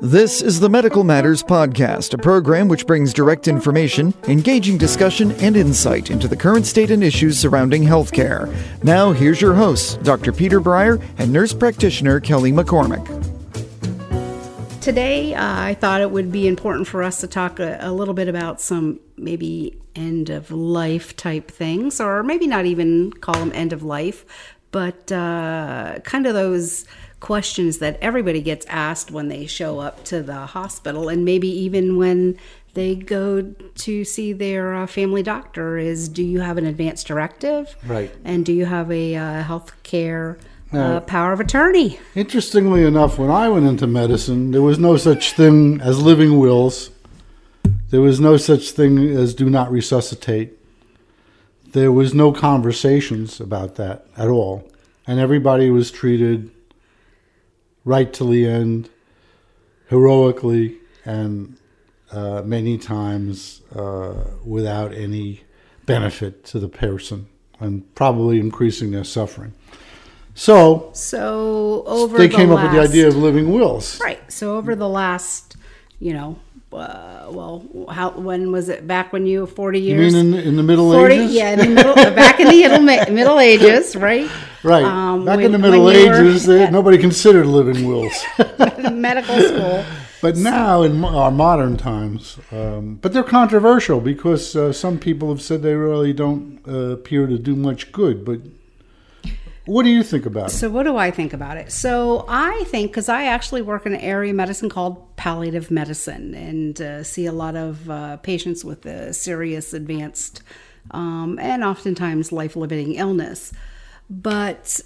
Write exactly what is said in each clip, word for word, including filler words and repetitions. This is the Medical Matters Podcast, a program which brings direct information, engaging discussion, and insight into the current state and issues surrounding healthcare. Now, here's your hosts, Doctor Peter Breyer and nurse practitioner Kelly McCormick. Today, uh, I thought it would be important for us to talk a, a little bit about some maybe end-of-life type things, or maybe not even call them end-of-life, but uh, kind of those questions that everybody gets asked when they show up to the hospital, and maybe even when they go to see their uh, family doctor, is do you have an advance directive? Right. And do you have a uh, health care uh, power of attorney? Interestingly enough, when I went into medicine, there was no such thing as living wills. There was no such thing as do not resuscitate. There was no conversations about that at all. And everybody was treated right to the end, heroically, and uh, many times uh, without any benefit to the person, and probably increasing their suffering. So, so over they the came last, up with the idea of living wills. Right. So over the last, you know, uh, well, how, when was it? Back when you were forty years? You mean in, in the Middle forty, Ages? Yeah, in the middle, back in the middle, middle Ages, right? Right. Um, Back when, in the Middle Ages, were, they, at, nobody considered living wills. Medical school. But so. Now, in our modern times, um, but they're controversial because uh, some people have said they really don't uh, appear to do much good. But what do you think about it? So what do I think about it? So I think, because I actually work in an area of medicine called palliative medicine, and uh, see a lot of uh, patients with a serious, advanced, um, and oftentimes life-limiting illness. But,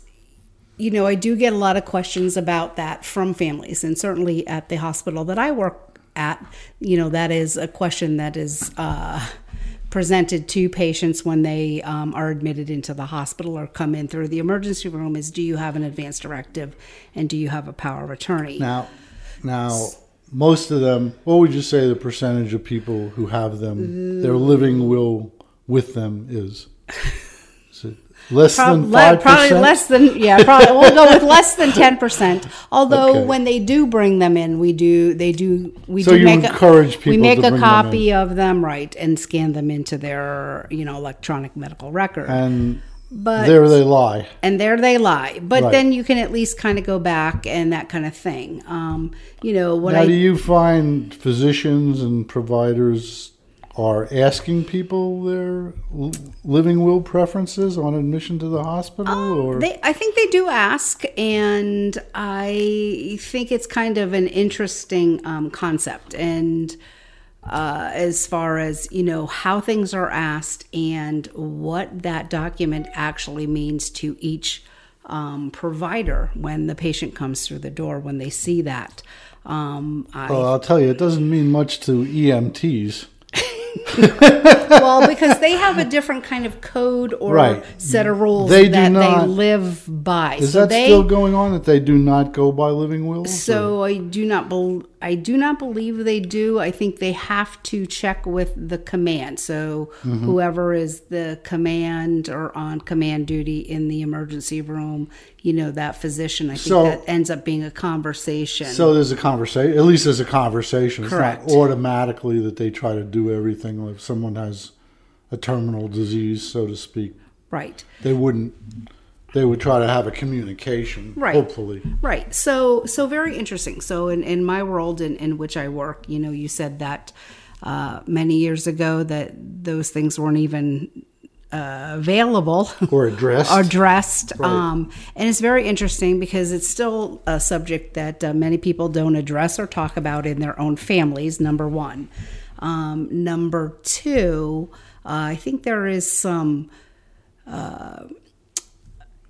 you know, I do get a lot of questions about that from families, and certainly at the hospital that I work at, you know, that is a question that is uh, presented to patients when they um, are admitted into the hospital or come in through the emergency room, is do you have an advance directive and do you have a power of attorney? Now, now most of them, what would you say the percentage of people who have them, their living will with them is? Is it less Pro- than five percent? Probably less than, yeah, probably we'll go with less than ten percent. Although okay. When they do bring them in, we do, they do, we so do you make encourage a, people we make to a bring copy them of them, right, and scan them into their, you know, electronic medical record. And but, there they lie. And there they lie. But right. Then you can at least kind of go back and that kind of thing. Um, you know, what now, I, do you find physicians and providers are asking people their living will preferences on admission to the hospital? Um, or they, I think they do ask, and I think it's kind of an interesting um, concept. And uh, as far as, you know, how things are asked and what that document actually means to each um, provider when the patient comes through the door, when they see that. Um, I, well, I'll tell you, it doesn't mean much to E M Ts. Well, because they have a different kind of code or right. set of rules they that not, they live by. Is so that they, still going on that they do not go by living wills? So or? I do not be, I do not believe they do. I think they have to check with the command. So mm-hmm. whoever is the command or on command duty in the emergency room, you know, that physician, I think so, that ends up being a conversation. So there's a conversation, at least there's a conversation. Correct. It's not automatically that they try to do everything. If someone has a terminal disease, so to speak, right? They wouldn't. They would try to have a communication, right? Hopefully, right. So, so very interesting. So, in, in my world, in, in which I work, you know, you said that uh, many years ago that those things weren't even uh, available or addressed. addressed, right. um, and it's very interesting because it's still a subject that uh, many people don't address or talk about in their own families. Number one. Um, number two, uh, I think there is some uh,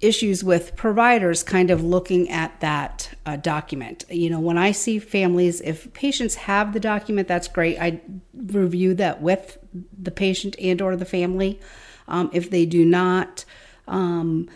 issues with providers kind of looking at that uh, document. You know, when I see families, if patients have the document, that's great. I review that with the patient and or the family. Um, if they do not, um,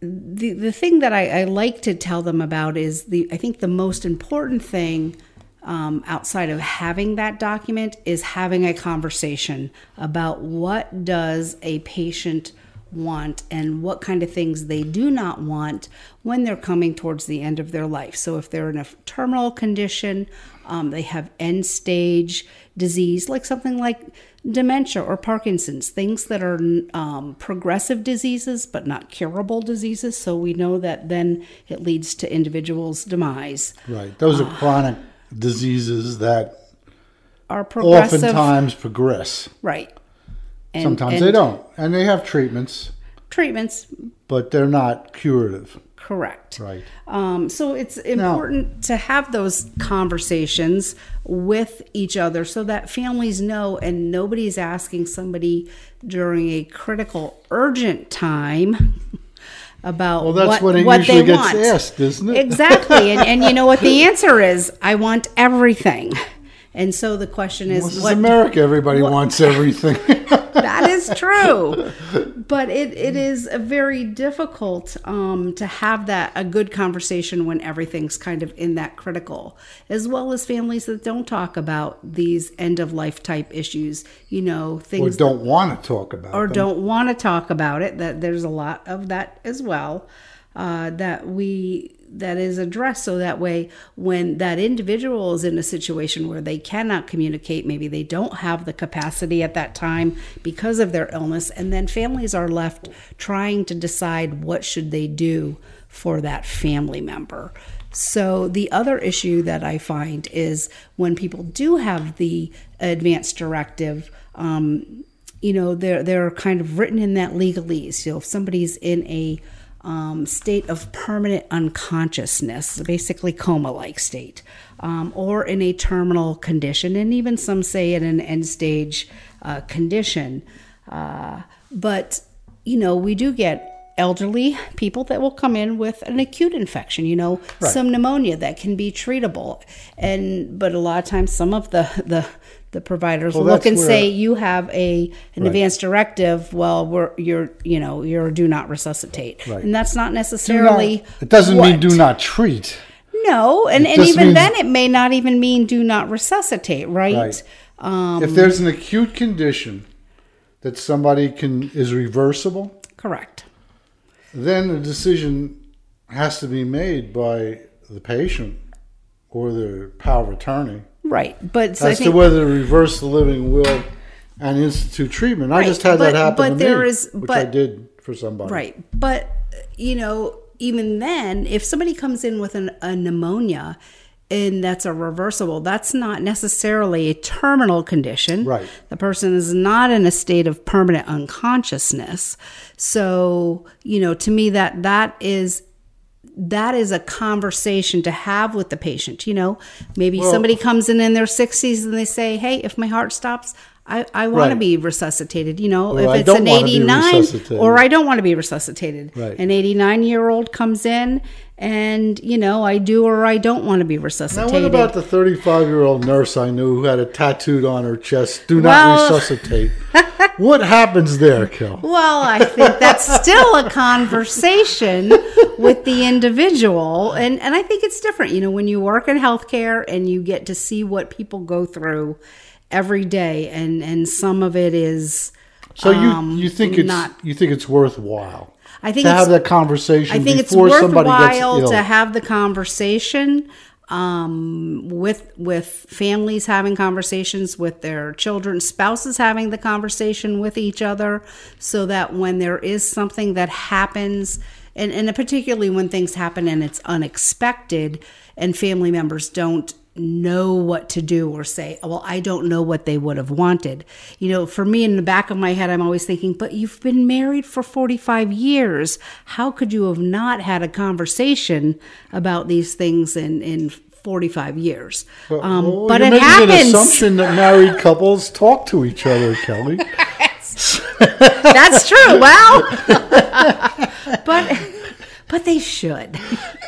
the the thing that I, I like to tell them about is the I think the most important thing Um, outside of having that document is having a conversation about what does a patient want and what kind of things they do not want when they're coming towards the end of their life. So if they're in a terminal condition, um, they have end stage disease, like something like dementia or Parkinson's, things that are um, progressive diseases, but not curable diseases. So we know that then it leads to individuals' demise. Right. Those are uh, chronic diseases that are progressive. Oftentimes progress. Right. And, Sometimes and, they don't. And they have treatments. Treatments. But they're not curative. Correct. Right. Um, so it's important now, to have those conversations with each other so that families know and nobody's asking somebody during a critical, urgent time about well, that's what, what, what they gets want. Asked, isn't it? Exactly. and, and you know what the answer is? I want everything. And so the question is, well, this what is America? Everybody what, wants everything. That is true, but it, it is a very difficult um, to have that a good conversation when everything's kind of in that critical, as well as families that don't talk about these end of life type issues. You know, things or don't that, want to talk about or them. don't want to talk about it. That there's a lot of that as well. Uh, that we. that is addressed so that way when that individual is in a situation where they cannot communicate, maybe they don't have the capacity at that time because of their illness, and then families are left trying to decide what should they do for that family member. So the other issue that I find is when people do have the advance directive, um, you know, they're, they're kind of written in that legalese. So if somebody's in a Um, state of permanent unconsciousness, basically coma-like state, um, or in a terminal condition, and even some say in an end-stage uh, condition. Uh, but, you know, we do get elderly people that will come in with an acute infection, you know, right. some pneumonia that can be treatable. And but a lot of times some of the... the The providers well, look and where, say you have a an right. advance directive. Well, we're you're you know you're do not resuscitate, right. and that's not necessarily. Do not, it doesn't what. mean do not treat. No, and, and even means, then it may not even mean do not resuscitate, right? right. Um, if there's an acute condition that somebody can is reversible, correct. Then a decision has to be made by the patient or their power of attorney. Right, but so as I think, to whether to reverse the living will and institute treatment, right, I just had but, that happen but to there me, is, which but, I did for somebody. Right, but you know, even then, if somebody comes in with an, a pneumonia and that's a reversible, that's not necessarily a terminal condition. Right, the person is not in a state of permanent unconsciousness. So, you know, to me, that that is. That is a conversation to have with the patient. You know, maybe well, somebody comes in in their sixties and they say, hey, if my heart stops, I, I want right. to be resuscitated. You know, or if it's an eighty-nine or I don't want to be resuscitated. Right. An eighty-nine-year-old comes in and, you know, I do or I don't want to be resuscitated. Now, what about the thirty-five-year-old nurse I knew who had a tattooed on her chest, do well, not resuscitate? What happens there, Kel? Well, I think that's still a conversation with the individual. And, and I think it's different. You know, when you work in healthcare and you get to see what people go through every day, and, and some of it is so um, you you think it's not, you think it's worthwhile. I think to have that conversation. I think before it's worthwhile gets to have the conversation um, with with families having conversations with their children, spouses having the conversation with each other, so that when there is something that happens. And, and particularly when things happen and it's unexpected and family members don't know what to do or say, well, I don't know what they would have wanted. You know, for me in the back of my head, I'm always thinking, but you've been married for forty-five years. How could you have not had a conversation about these things in, in forty-five years? Well, um, well, but it happens. You're making an assumption that married couples talk to each other, Kelly. That's true. Well... But but they should.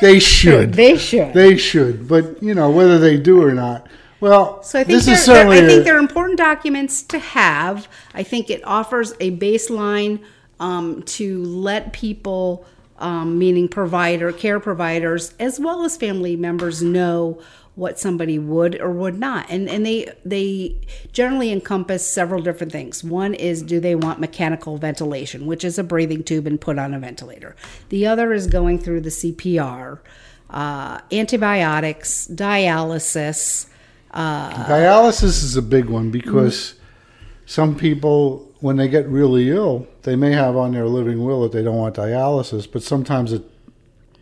They should. They should. They should. But, you know, whether they do or not. Well, so I think this is certainly... I think they're important documents to have. I think it offers a baseline um, to let people um, meaning provider, care providers, as well as family members know what somebody would or would not. And and they they generally encompass several different things. One is, do they want mechanical ventilation, which is a breathing tube and put on a ventilator. The other is going through the C P R, uh, antibiotics, dialysis. Uh, dialysis is a big one because some people, when they get really ill, they may have on their living will that they don't want dialysis, but sometimes a,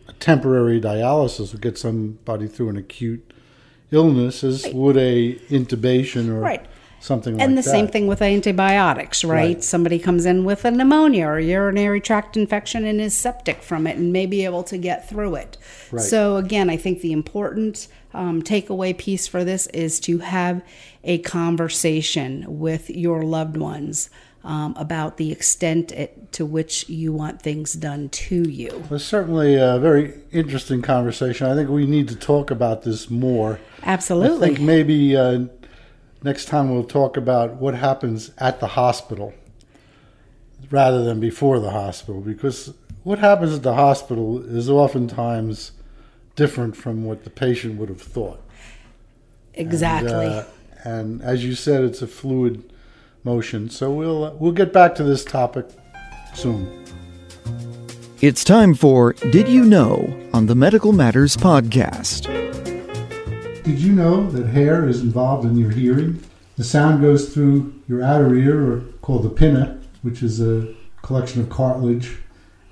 a temporary dialysis will get somebody through an acute illness, as right. would a intubation or right. something and like that. And the same thing with antibiotics, right? right? Somebody comes in with a pneumonia or urinary tract infection and is septic from it and may be able to get through it. Right. So again, I think the important um, takeaway piece for this is to have a conversation with your loved ones um, about the extent it, to which you want things done to you. Well, certainly a very interesting conversation. I think we need to talk about this more. Absolutely. I think maybe uh, next time we'll talk about what happens at the hospital rather than before the hospital, because what happens at the hospital is oftentimes different from what the patient would have thought. Exactly. And, uh, and as you said, it's a fluid motion. So we'll uh, we'll get back to this topic soon. It's time for Did You Know on the Medical Matters Podcast. Did you know that hair is involved in your hearing? The sound goes through your outer ear, or called the pinna, which is a collection of cartilage,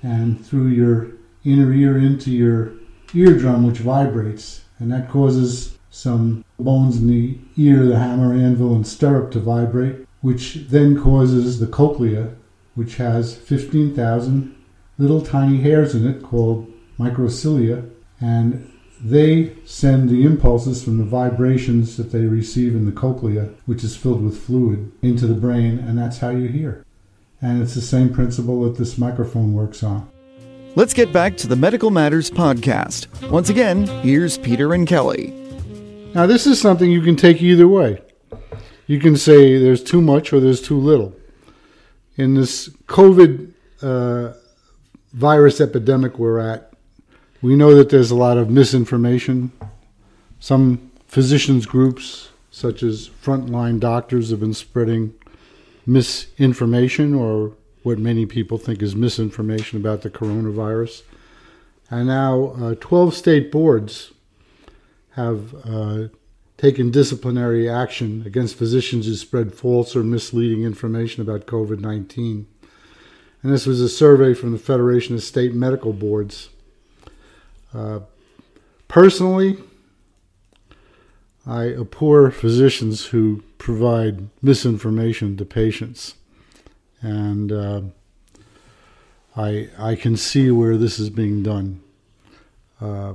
and through your inner ear into your eardrum, which vibrates, and that causes some bones in the ear, the hammer, anvil, and stirrup to vibrate, which then causes the cochlea, which has fifteen thousand little tiny hairs in it called microcilia, and they send the impulses from the vibrations that they receive in the cochlea, which is filled with fluid, into the brain, and that's how you hear. And it's the same principle that this microphone works on. Let's get back to the Medical Matters Podcast. Once again, here's Peter and Kelly. Now, this is something you can take either way. You can say there's too much or there's too little. In this COVID uh, virus epidemic we're at, we know that there's a lot of misinformation. Some physicians groups, such as frontline doctors, have been spreading misinformation, or what many people think is misinformation, about the coronavirus. And now uh, twelve state boards have uh, taken disciplinary action against physicians who spread false or misleading information about COVID nineteen. And this was a survey from the Federation of State Medical Boards. Uh, personally, I abhor physicians who provide misinformation to patients. And uh, I, I can see where this is being done. Uh,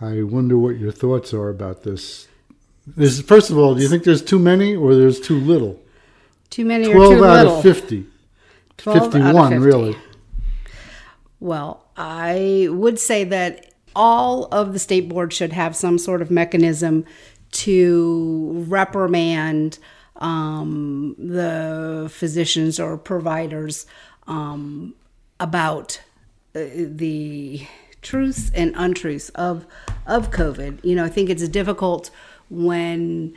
I wonder what your thoughts are about this. This, first of all, do you think there's too many or there's too little? Too many or too little? twelve out of fifty. fifty-one, really. Well, I would say that all of the state boards should have some sort of mechanism to reprimand um, the physicians or providers um, about the truths and untruths of of COVID. You know, I think it's difficult when,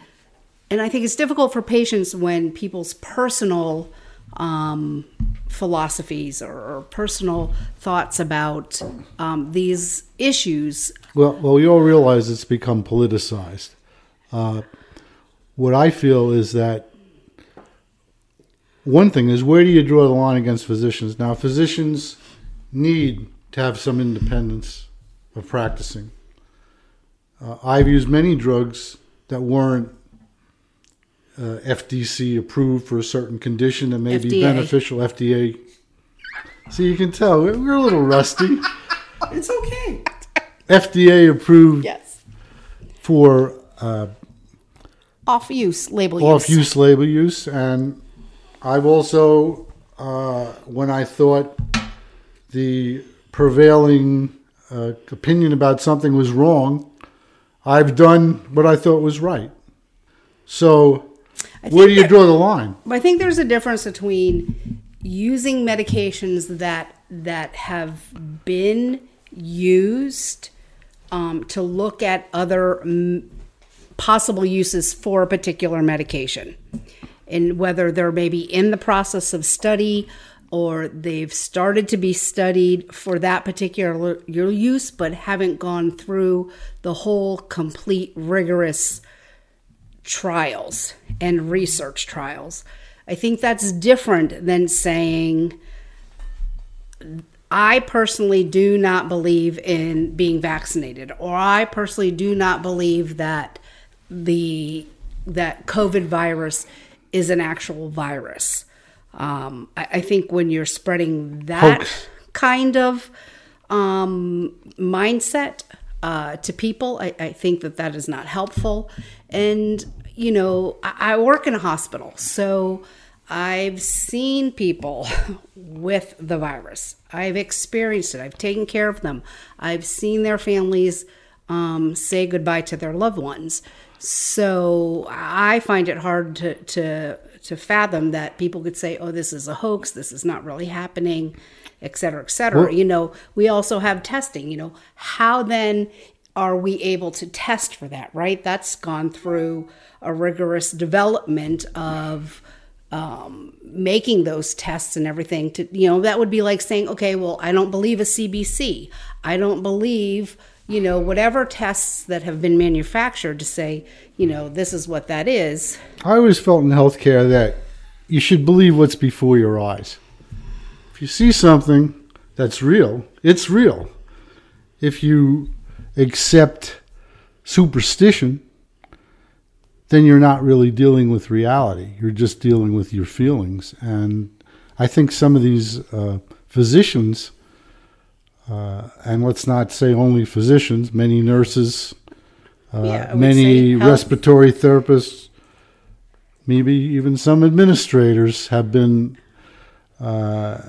and I think it's difficult for patients when people's personal um, philosophies or, or personal thoughts about um, these issues. Well, well, we all realize it's become politicized. Uh, what I feel is that one thing is, where do you draw the line against physicians? Now, physicians need to have some independence of practicing. Uh, I've used many drugs that weren't Uh, F D C approved for a certain condition that may F D A. Be beneficial. F D A. So you can tell we're, we're a little rusty. It's okay. F D A approved. Yes. For uh, off use label off use. Off use label use, and I've also uh, when I thought the prevailing uh, opinion about something was wrong, I've done what I thought was right. So. Where do you there, draw the line? I think there's a difference between using medications that that have been used um, to look at other m- possible uses for a particular medication, and whether they're maybe in the process of study or they've started to be studied for that particular use, but haven't gone through the whole complete rigorous trials and research trials. I think that's different than saying, I personally do not believe in being vaccinated, or I personally do not believe that the that COVID virus is an actual virus. Um, I, I think when you're spreading that Hoax. kind of um, mindset uh, to people, I, I think that that is not helpful. And, you know, I, I work in a hospital, so I've seen people with the virus. I've experienced it. I've taken care of them. I've seen their families um, say goodbye to their loved ones. So I find it hard to, to to fathom that people could say, oh, this is a hoax, this is not really happening, et cetera, et cetera. Well, you know, we also have testing. You know, how then are we able to test for that, right? That's gone through a rigorous development of um, making those tests and everything. To, you know, that would be like saying, okay, well, I don't believe a C B C. I don't believe... you know, whatever tests that have been manufactured to say, you know, this is what that is. I always felt in healthcare that you should believe what's before your eyes. If you see something that's real, it's real. If you accept superstition, then you're not really dealing with reality. You're just dealing with your feelings. And I think some of these uh, physicians... Uh, and let's not say only physicians, many nurses, uh, yeah, many respiratory therapists, maybe even some administrators have been, uh,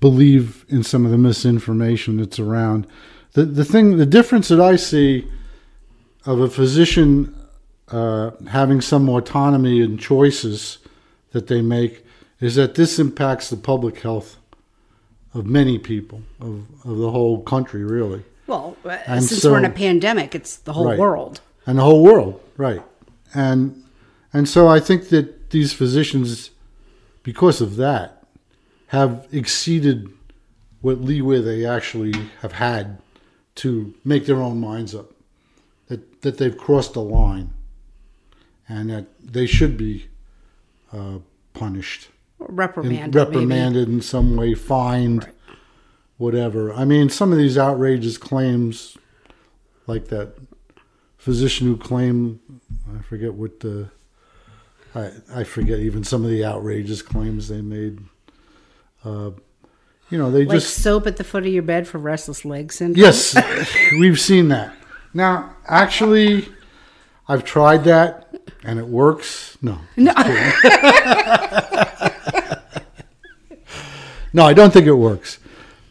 believe in some of the misinformation that's around. The, the thing, the difference that I see of a physician uh, having some autonomy and choices that they make is that this impacts the public health of many people, of, of the whole country, really. Well, and since so, we're in a pandemic, it's the whole right. world. And the whole world, right. And and so I think that these physicians, because of that, have exceeded what leeway they actually have had to make their own minds up, that, that they've crossed a line and that they should be uh, punished. Reprimanded, in, reprimanded maybe. in some way, fined, right. whatever. I mean, some of these outrageous claims, like that physician who claimed, I forget what the, I, I forget even some of the outrageous claims they made. Uh, you know, they like just... soap at the foot of your bed for restless leg syndrome? Yes, we've seen that. Now, actually, I've tried that, and it works. No. No. No, I don't think it works.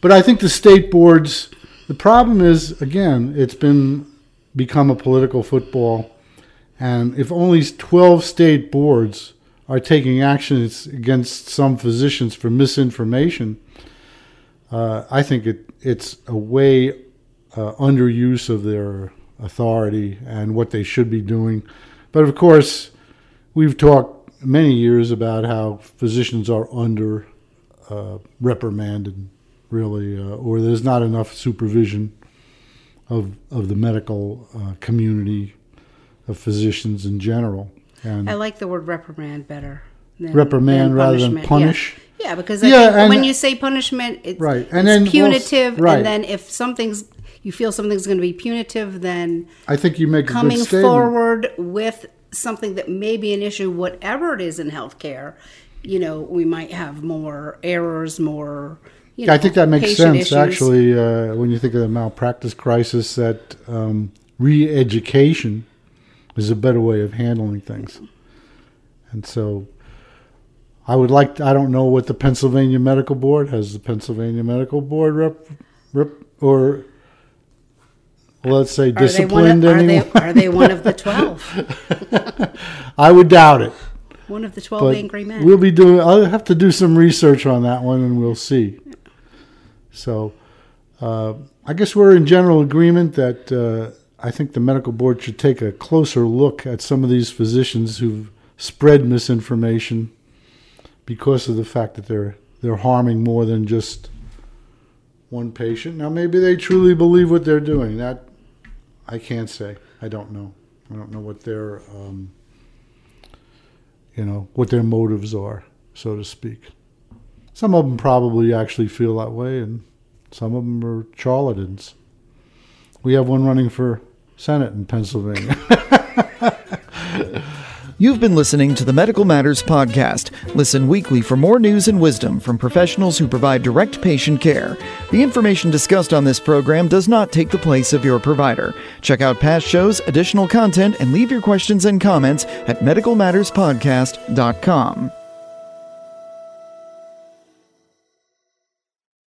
But I think the state boards, the problem is, again, it's been become a political football. And if only twelve state boards are taking actions against some physicians for misinformation, uh, I think it it's a way uh, underuse of their authority and what they should be doing. But, of course, we've talked many years about how physicians are under Uh, reprimanded, really, uh, or there's not enough supervision of of the medical uh, community, of physicians in general. And I like the word reprimand better. Than, reprimand than rather than punish. Yeah, yeah because I yeah, think and, when you say punishment, it's, right. and it's then, punitive, well, right. and then if something's you feel something's going to be punitive, then I think you make coming a good statement. Forward with something that may be an issue, whatever it is in healthcare. You know, we might have more errors, more, you know, yeah, I think that makes sense, issues. actually, uh, when you think of the malpractice crisis, that um, re-education is a better way of handling things. And so I would like to, I don't know what the Pennsylvania Medical Board, has the Pennsylvania Medical Board rep, rep or let's say are disciplined they one of, anyone? Are they, are they one of the twelve? I would doubt it. One of the twelve but angry men. We'll be doing. I'll have to do some research on that one, and we'll see. So uh, I guess we're in general agreement that uh, I think the medical board should take a closer look at some of these physicians who've spread misinformation because of the fact that they're they're harming more than just one patient. Now, maybe they truly believe what they're doing. That I can't say. I don't know. I don't know what their, um, you know, what their motives are, so to speak. Some of them probably actually feel that way, and some of them are charlatans. We have one running for Senate in Pennsylvania. You've been listening to the Medical Matters Podcast. Listen weekly for more news and wisdom from professionals who provide direct patient care. The information discussed on this program does not take the place of your provider. Check out past shows, additional content, and leave your questions and comments at medical matters podcast dot com.